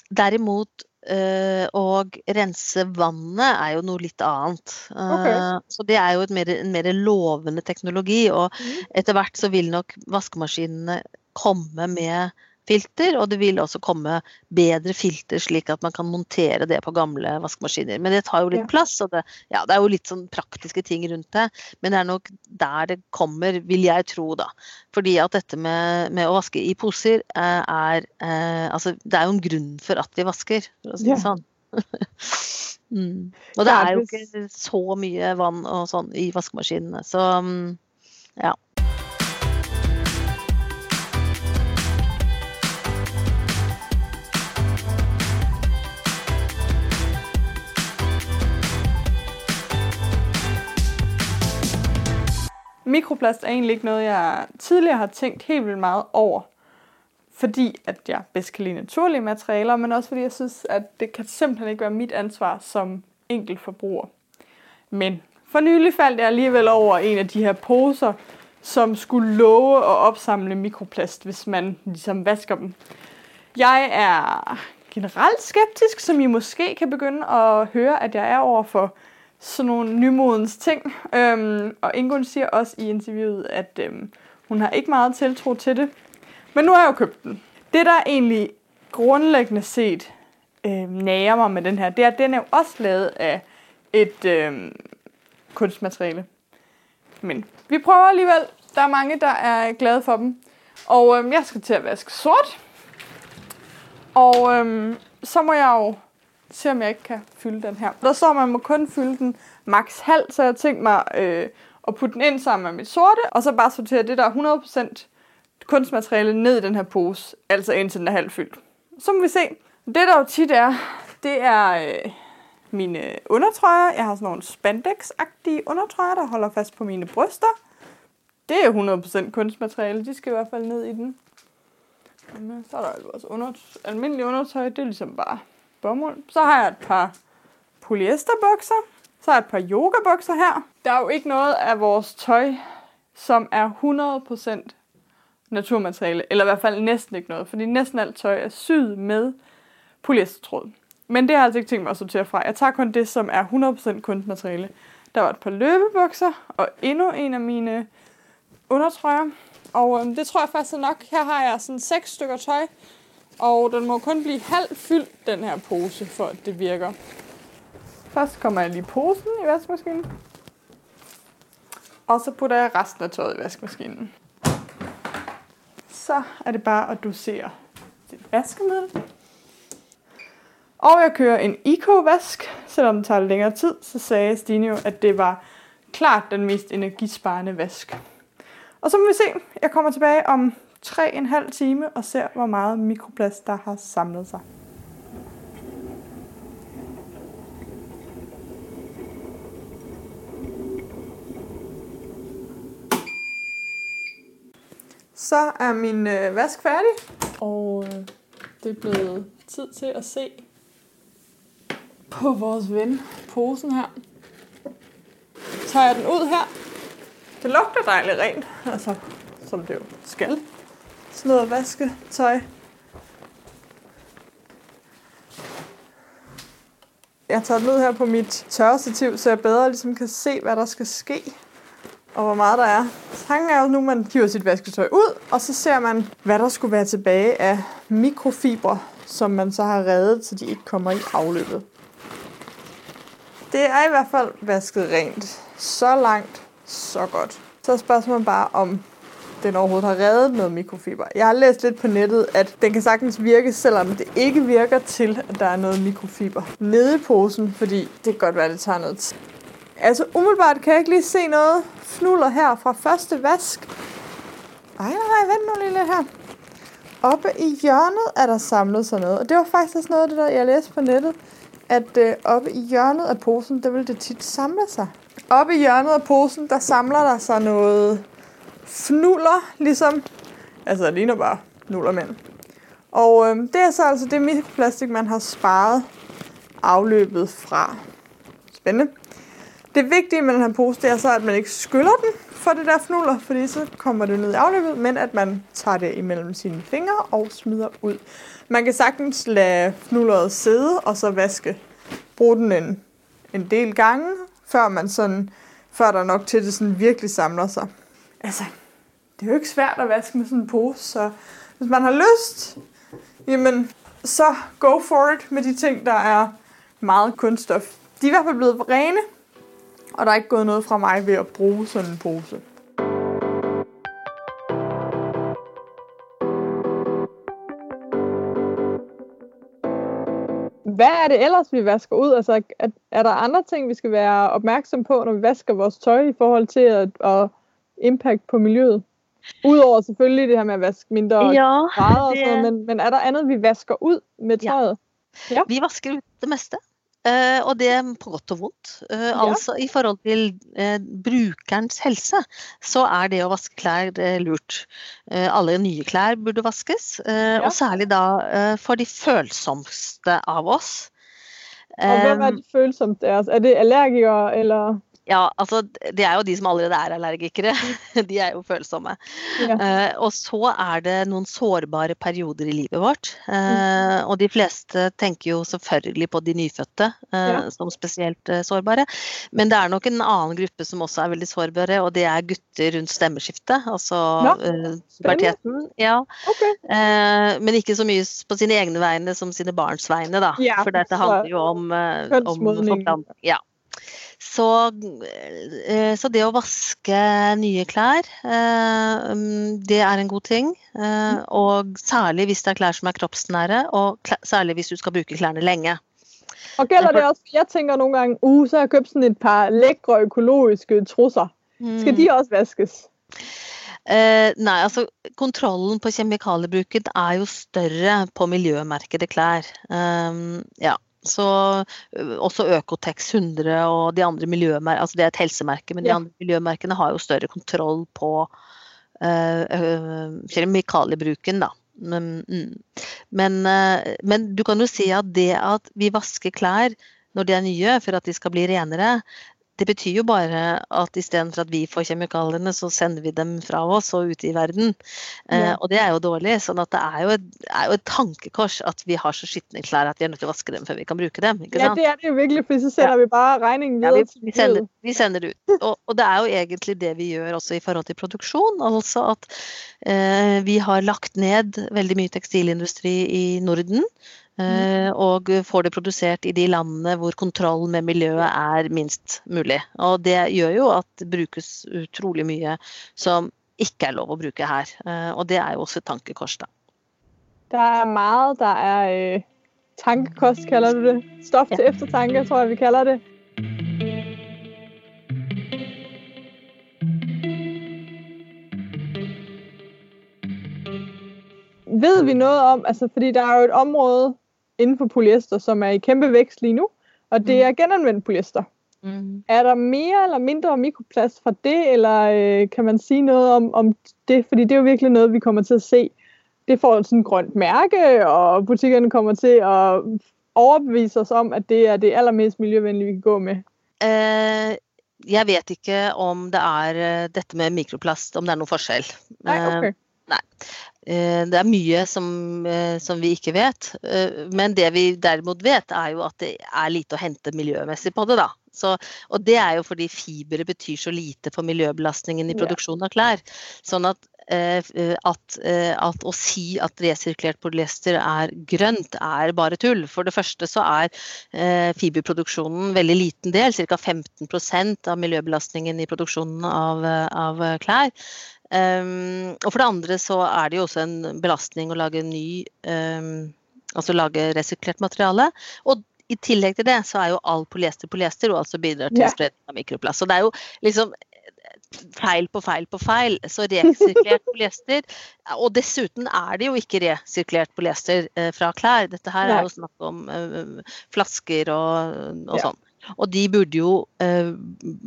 derimot, Uh, og rense vannet er jo noe litt annet uh, okay. Så det er jo et mer, en mer lovende teknologi, og etter hvert så vil nok vaskemaskinene komme med filter, og det vil også komme bedre filter slik at man kan montere det på gamle vaskemaskiner, men det tar jo litt ja. plass, og det, ja, det er jo litt sånn praktiske ting rundt det, men det er nok der det kommer, vil jeg tro da, fordi at dette med, med å vaske i poser er, er, er altså, det er jo en grunn for at vi vasker, for å si det ja. Sånn mm. og det er jo ikke så mye vann og sånn i vaskemaskinene, så ja. Mikroplast er egentlig ikke noget, jeg tidligere har tænkt helt vildt meget over, fordi at jeg bedst kan lide naturlige materialer, men også fordi jeg synes, at det kan simpelthen ikke være mit ansvar som enkelt forbruger. Men for nylig faldt jeg alligevel over en af de her poser, som skulle love at opsamle mikroplast, hvis man ligesom vasker dem. Jeg er generelt skeptisk, som I måske kan begynde at høre, at jeg er over for sådan nogle nymodens ting. Øhm, og Ingun siger også i interviewet, at øhm, hun har ikke meget tiltro til det. Men nu har jeg jo købt den. Det, der egentlig grundlæggende set øhm, nærer mig med den her, det er, at den er jo også lavet af et øhm, kunstmateriale. men vi prøver alligevel. Der er mange, der er glade for dem. Og øhm, jeg skal til at vaske sort. Og øhm, så må jeg jo se, om jeg ikke kan fylde den her. Der står, man må kun fylde den maks halv, så jeg tænkte mig øh, at putte den ind sammen med mit sorte, og så bare sortere det, der er hundrede procent kunstmateriale ned i den her pose, altså indtil den er halvfyldt. Så må vi se. Det, der jo tit er, det er øh, mine undertrøjer. Jeg har sådan nogle spandex-agtige undertrøjer, der holder fast på mine bryster. Det er hundrede procent kunstmateriale. De skal i hvert fald ned i den. Så er der altså under, almindelige undertøj. Det er ligesom bare bomuld. Så har jeg et par polyesterbukser. Så har jeg et par yogabukser her. Der er jo ikke noget af vores tøj, som er hundrede procent naturmateriale. Eller i hvert fald næsten ikke noget. Fordi næsten alt tøj er syet med polyestertråd. Men det har jeg altså ikke tænkt mig at sortere fra. Jeg tager kun det, som er hundrede procent kunstmateriale. Der var et par løbebukser. Og endnu en af mine undertrøjer. Og øhm, det tror jeg faktisk er nok. Her har jeg sådan seks stykker tøj. Og den må kun blive halvt fyldt, den her pose, for at det virker. Først kommer jeg lige posen i vaskemaskinen. Og så putter jeg resten af tøjet i vaskemaskinen. Så er det bare at dosere dit vaskemiddel. Og jeg kører en eco-vask. Selvom det tager længere tid, så sagde Stine jo, at det var klart den mest energisparende vask. Og så må vi se. Jeg kommer tilbage om tre og en halv time og ser, hvor meget mikroplast der har samlet sig. Så er min øh, vask færdig, og øh, det er blevet tid til at se på vores ven, posen her. Tager jeg den ud her. Det lugter dejligt rent, altså, som det jo skal. Sådan noget vasketøj. Jeg tager den ud her på mit tørrestativ, så jeg bedre ligesom kan se, hvad der skal ske. Og hvor meget der er. Tanken er jo nu, at man hiver sit vasketøj ud, og så ser man, hvad der skulle være tilbage af mikrofibre, som man så har reddet, så de ikke kommer i afløbet. Det er i hvert fald vasket rent. Så langt, så godt. Så er spørgsmålet bare, om den overhovedet har reddet noget mikrofiber. Jeg har læst lidt på nettet, at den kan sagtens virke, selvom det ikke virker til, at der er noget mikrofiber nede i posen, fordi det kan godt være, at det tager noget tid. Altså umiddelbart kan jeg ikke lige se noget fnuller her fra første vask. Ej, nej, vent nu lige lidt her. Oppe i hjørnet er der samlet sig noget, og det var faktisk også noget af det, der jeg læste på nettet, at øh, oppe i hjørnet af posen, der vil det tit samle sig. Oppe i hjørnet af posen, der samler der sig noget fnuller, ligesom. Altså, det ligner bare fnullermænd. Og øh, det er så altså det mikroplastik, man har sparet afløbet fra. Spændende. Det vigtige med den her pose, det er så, at man ikke skyller den for det der fnuller, fordi så kommer det ned i afløbet, men at man tager det imellem sine fingre og smider ud. Man kan sagtens lade fnulleret sidde og så vaske. Brug den en, en del gange, før, man sådan, før der nok til det sådan virkelig samler sig. Altså, det er jo ikke svært at vaske med sådan en pose, så hvis man har lyst, jamen så go for it med de ting, der er meget kunststof. De er i hvert fald blevet rene. Og der er ikke gået noget fra mig ved at bruge sådan en pose. Hvad er det ellers, vi vasker ud? Altså, er der andre ting, vi skal være opmærksom på, når vi vasker vores tøj i forhold til at, at impact på miljøet? Udover selvfølgelig det her med at vaske mindre grader og sådan noget, men, men er der andet, vi vasker ud med tøjet? Ja, ja. Vi vasker ud det meste. Uh, og det er på godt og vondt. Uh, ja. Altså i forhold til uh, brukerens helse, så er det å vaske klær uh, lurt. Uh, alle nye klær burde vaskes, uh, ja. Og særlig da uh, for de følsomste av oss. Um, og hvem er de følsomste av oss? Er det allergikere eller... Ja, altså det er jo de som allerede er allergikere, de er jo følsomme. Ja. Uh, og så er det noen sårbare perioder i livet vårt, uh, og de fleste tenker jo selvfølgelig på de nyfødte uh, ja. Som spesielt uh, sårbare, men det er nok en annen gruppe som også er veldig sårbare, og det er gutter rundt stemmeskiftet, altså ja. uh, puberteten, ja. Okay. Uh, men ikke så mye på sine egne vegne som sine barns vegne da, ja. For dette handler jo om, uh, om forplanting, ja. Så, så det å vaske nye klær, det er en god ting. Og særlig hvis det er klær som er kroppsnære, og særlig hvis du skal bruke klærne lenge. Og gælder det også, jeg tænker nogle gange, uh, så har jeg købt sådan et par lækre økologiske trusser. Skal de også vaskes? Eh, nei, altså kontrollen på kjemikaliebruken er jo større på miljømerkede klær. Um, ja, så også Ökotex hundre og de andre miljømerkene, altså det er et helsemerke, men de andre miljømerkene har jo større kontroll på uh, kjemikaliebruken da. Men, men, uh, men du kan jo si at det at vi vasker klær når de er nye for at de skal bli renere, det betyr jo bare at i stedet for at vi får kjemikaliene, så sender vi dem fra oss og ute i verden. Eh, og det er jo dårlig, sånn at det er jo, et, er jo et tankekors at vi har så skittende klær at vi er nødt til å vaske dem før vi kan bruke dem. Ikke sant? Ja, det er det jo virkelig, for så sender ja. vi bare regningen videre. Ja, vi, vi, sender, vi sender det ut. Og, og det er jo egentlig det vi gjør også i forhold til produksjon, altså at eh, vi har lagt ned veldig mye tekstilindustri i Norden, Mm. og får det produsert i de landene hvor kontroll med miljøet er minst mulig. Og det gjør jo at det brukes utrolig mye som ikke er lov å bruke her. Og det er jo også et tankekors da. Det er meget, der er øh, tankekost, kalder du det. Stof til ja. eftertanke, tror jeg vi kalder det. Ved vi noget om, altså fordi der er jo et område inden for polyester, som er i kæmpe vækst lige nu, og det er genanvendt polyester. Mm. Er der mere eller mindre mikroplast fra det, eller øh, kan man sige noget om, om det? Fordi det er jo virkelig noget, vi kommer til at se. Det får sådan et grønt mærke, og butikkerne kommer til at overbevise os om, at det er det allermest miljøvenlige, vi kan gå med. Uh... Jeg vet ikke, om det er dette med mikroplast, om det er noen forskjell. Nej, okay. Uh, nei. Det er mye som, som vi ikke vet, men det vi derimot vet er jo at det er lite å hente miljømessig på det da. Så, og det er jo fordi fibre betyr så lite for miljøbelastningen i produksjonen av klær. Sånn at, at, at å si at resirkulert polyester er grønt er bare tull. For det første så er fiberproduksjonen veldig liten del, cirka femten prosent av miljøbelastningen i produksjonen av, av klær. Um, og for det andre så er det jo også en belastning å lage ny, um, altså lage resiklert materiale. Og i tillegg til det så er jo all polyester polyester, og altså bidrar til spredning av mikroplast. Så det er jo liksom feil på feil på feil, så resirkulert polyester, og dessuten er det jo ikke resirkulert polyester eh, fra klær. Dette her er jo snakk om eh, flasker og, og ja. sånn. Og de burde jo eh,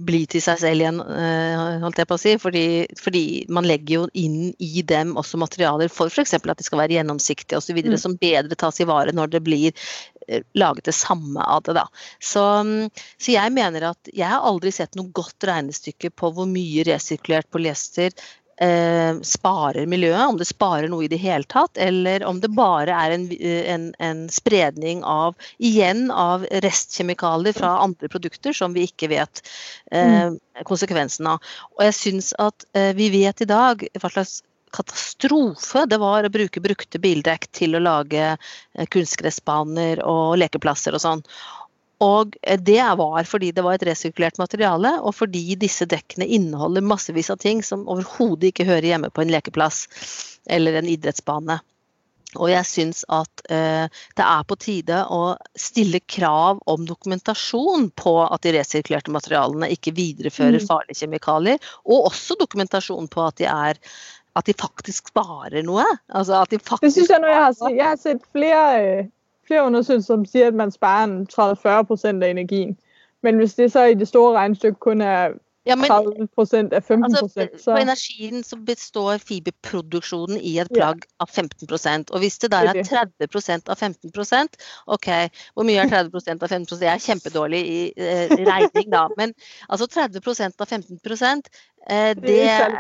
bli til seg selv igjen, eh, holdt jeg på å si, fordi, fordi man legger jo inn i dem også materialer for for eksempel at de skal være gjennomsiktige og så videre, mm. som bedre tas i vare når det blir eh, laget det samme av det da. Så, så jeg mener at jeg har aldri sett noe godt regnestykke på hvor mye resirkulert polyester eh, sparer miljøet, om det sparer noe i det hele tatt, eller om det bare er en, en, en spredning av, igjen av restkjemikalier fra andre produkter som vi ikke vet eh, konsekvensen av. Og jeg synes at eh, vi vet i dag hva slags katastrofe det var å bruke brukte bildekk til å lage eh, kunstgressbaner og lekeplasser og sånn. Og det var fordi det var et resirkulert materiale, og fordi disse dekkene inneholder massevis av ting som overhodet ikke hører hjemme på en lekeplass eller en idrettsbane. Og jeg synes at eh, det er på tide å stille krav om dokumentasjon på at de resirkulerte materialene ikke viderefører mm. farlige kjemikalier, og også dokumentasjon på at de er at de faktisk sparer noe. Altså at de faktisk... Det synes jeg når jeg har sett, jeg har sett flere... Flere undersøgelser, som siger, at man sparer tredive til fyrre procent af energien. Men hvis det så i det store regnstykke kun er tredive procent af femten procent, altså, så... På energien så består fiberproduktionen i et plagg ja. Av femten procent. Og hvis det der er tretti procent av femten procent, okay, hvor mye er tretti procent av femten procent? Jeg er kjempedårlig i, eh, i regning da, men altså tretti procent av femten procent, eh, det er...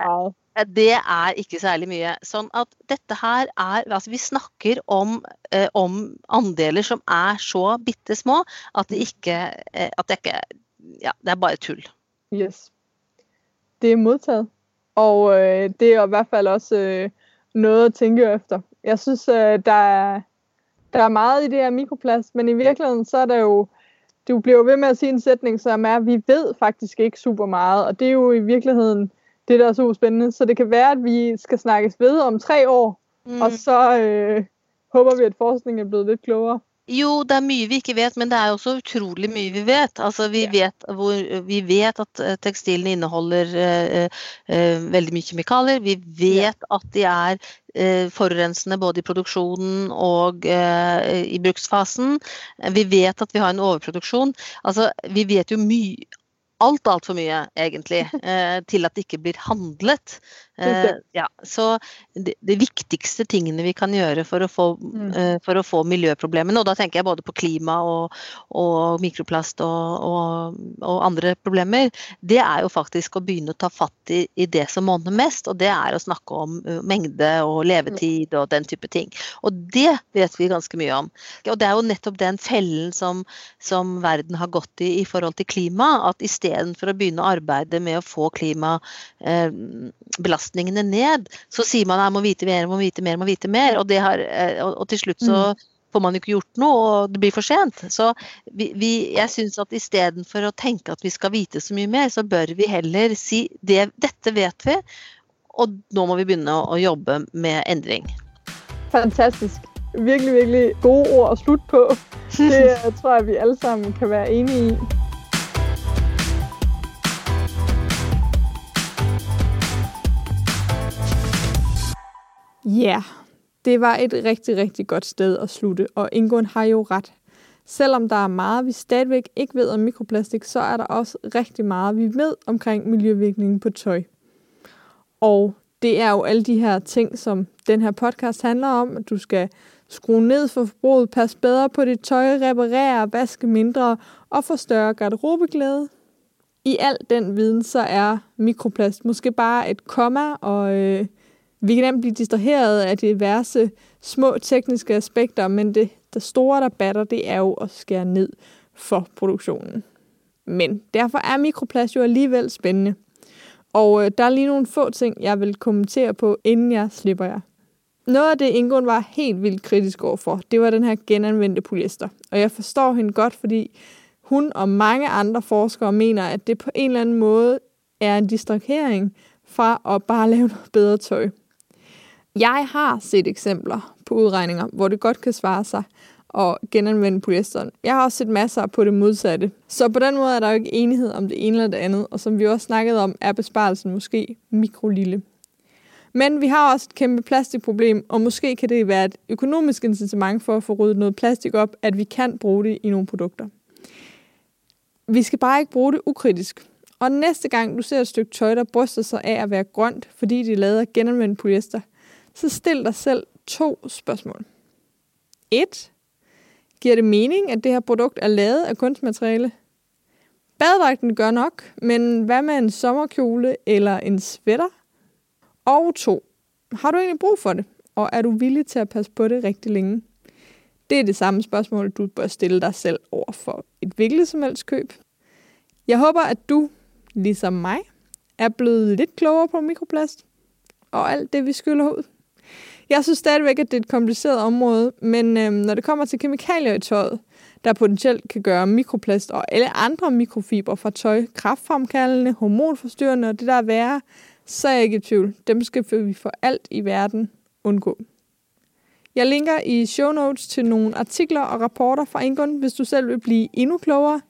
Det er ikke særlig mye. Sånn at dette her er, altså vi snakker om, eh, om andeler som er så bittesmå, at det ikke, eh, at det ikke, ja, det er bare tull. Yes. Det er modtaget. Og øh, det er i hvert fald også øh, noget at tænke efter. Jeg synes, øh, der, er, der er meget i det her mikroplast, men i virkeligheden så er der jo du bliver jo ved med at sige en sætning, som er, at vi ved faktisk ikke super meget, og det er jo i virkeligheden det, der er super spændende. Så det kan være, at vi skal snakkes ved om tre år, mm. og så øh, håber vi, at forskningen er blevet lidt klogere. Jo, det er mye vi ikke vet, men det er også utrolig mye vi vet. Altså, vi, ja. vet hvor, vi vet at tekstilen inneholder uh, uh, veldig mye kemikalier. Vi vet ja. At de er uh, forurensende både i produksjonen og uh, i bruksfasen. Vi vet at vi har en overproduksjon. Altså, vi vet jo mye, alt, alt for mye egentlig, uh, til at det ikke blir handlet. Uh, ja, så det, det viktigste tingene vi kan gjøre for å få, uh, for å få miljøproblemene, og da tenker jeg både på klima og, og mikroplast og, og, og andre problemer, det er jo faktisk å begynne å ta fatt i, i det som monner mest, og det er å snakke om uh, mengde og levetid og den type ting. Og det vet vi ganske mye om. Og det er jo nettopp den fellen som, som verden har gått i i forhold til klima, at i stedet for å begynne å arbeide med å få klimabelastning, uh, ned, så sier man at man må vite mer, man må vite mer, man må vite mer, og, det har, og til slutt så får man ikke gjort noe, og det blir for sent. Så vi, vi, jeg synes at i stedet for å tenke at vi skal vite så mye mer, så bør vi heller si, det, dette vet vi, og nå må vi begynne å, å jobbe med endring. Fantastisk. Virkelig, virkelig gode ord å slutte på. Det tror jeg vi alle sammen kan være enige i. Ja, yeah. Det var et rigtig, rigtig godt sted at slutte, og Ingun har jo ret. Selvom der er meget, vi stadigvæk ikke ved om mikroplastik, så er der også rigtig meget, vi ved omkring miljøvirkningen på tøj. Og det er jo alle de her ting, som den her podcast handler om, at du skal skrue ned for forbruget, passe bedre på dit tøj, reparere, vaske mindre og få større garderobeglæde. I al den viden, så er mikroplast måske bare et komma og... Øh, Vi kan nemt blive distraheret af diverse små tekniske aspekter, men det, det store, der batter, det er jo at skære ned for produktionen. Men derfor er mikroplast jo alligevel spændende. Og øh, der er lige nogle få ting, jeg vil kommentere på, inden jeg slipper jer. Noget af det, Ingun var helt vildt kritisk overfor, det var den her genanvendte polyester. Og jeg forstår hende godt, fordi hun og mange andre forskere mener, at det på en eller anden måde er en distrahering fra at bare lave noget bedre tøj. Jeg har set eksempler på udregninger, hvor det godt kan svare sig at genanvende polyesteren. Jeg har også set masser på det modsatte. Så på den måde er der jo ikke enighed om det ene eller det andet, og som vi også snakkede om, er besparelsen måske mikrolille. Men vi har også et kæmpe plastikproblem, og måske kan det være et økonomisk incitament for at få ryddet noget plastik op, at vi kan bruge det i nogle produkter. Vi skal bare ikke bruge det ukritisk. Og næste gang du ser et stykke tøj, der bryster sig af at være grønt, fordi de er lavet af genanvendt polyester, så stil dig selv to spørgsmål. et Giver det mening, at det her produkt er lavet af kunstmateriale? Badedragten gør nok, men hvad med en sommerkjole eller en sweater? Og to Har du egentlig brug for det, og er du villig til at passe på det rigtig længe? Det er det samme spørgsmål, du bør stille dig selv over for et hvilket som helst køb. Jeg håber, at du, ligesom mig, er blevet lidt klogere på mikroplast og alt det, vi skyller ud. Jeg synes stadigvæk, at det er et kompliceret område, men øhm, når det kommer til kemikalier i tøjet, der potentielt kan gøre mikroplast og alle andre mikrofiber fra tøj kræftfremkaldende, hormonforstyrrende og det der er værre, så er jeg ikke i tvivl. Dem skal vi for alt i verden undgå. Jeg linker i show notes til nogle artikler og rapporter fra Ingun, hvis du selv vil blive endnu klogere.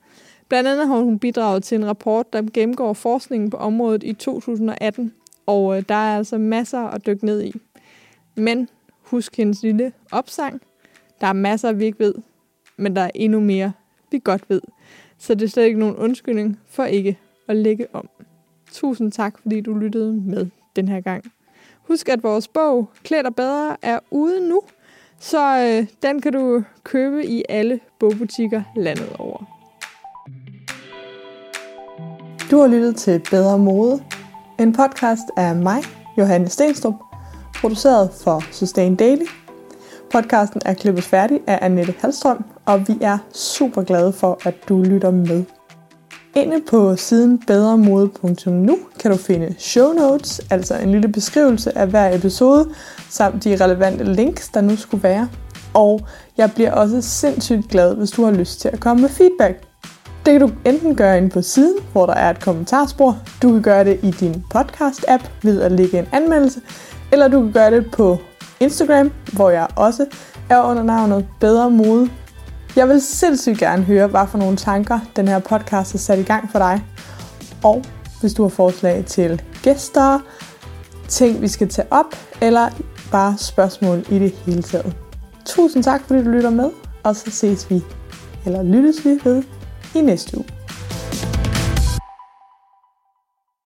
Blandt andet har hun bidraget til en rapport, der gennemgår forskningen på området i to tusind atten, og der er altså masser at dykke ned i. Men husk hendes lille opsang. Der er masser, vi ikke ved, men der er endnu mere, vi godt ved. Så det er slet ikke nogen undskyldning for ikke at lægge om. Tusind tak, fordi du lyttede med den her gang. Husk, at vores bog, Klæd dig bedre, er ude nu, så øh, den kan du købe i alle bogbutikker landet over. Du har lyttet til Bedre Mode, en podcast af mig, Johanne Stenstrøm, produceret for Sustain Daily. Podcasten er klippet færdig af Annette Hallstrøm, og vi er super glade for, at du lytter med. Inde på siden bedremode punktum nu kan du finde show notes, altså en lille beskrivelse af hver episode, samt de relevante links, der nu skulle være. Og jeg bliver også sindssygt glad, hvis du har lyst til at komme med feedback. Det kan du enten gøre inde på siden, hvor der er et kommentarspor. Du kan gøre det i din podcast-app ved at lægge en anmeldelse. Eller du kan gøre det på Instagram, hvor jeg også er under navnet Bedre Mode. Jeg vil sindssygt gerne høre, hvad for nogle tanker den her podcast har sat i gang for dig. Og hvis du har forslag til gæster, ting vi skal tage op, eller bare spørgsmål i det hele taget. Tusind tak fordi du lytter med, og så ses vi, eller lyttes vi ved i næste uge.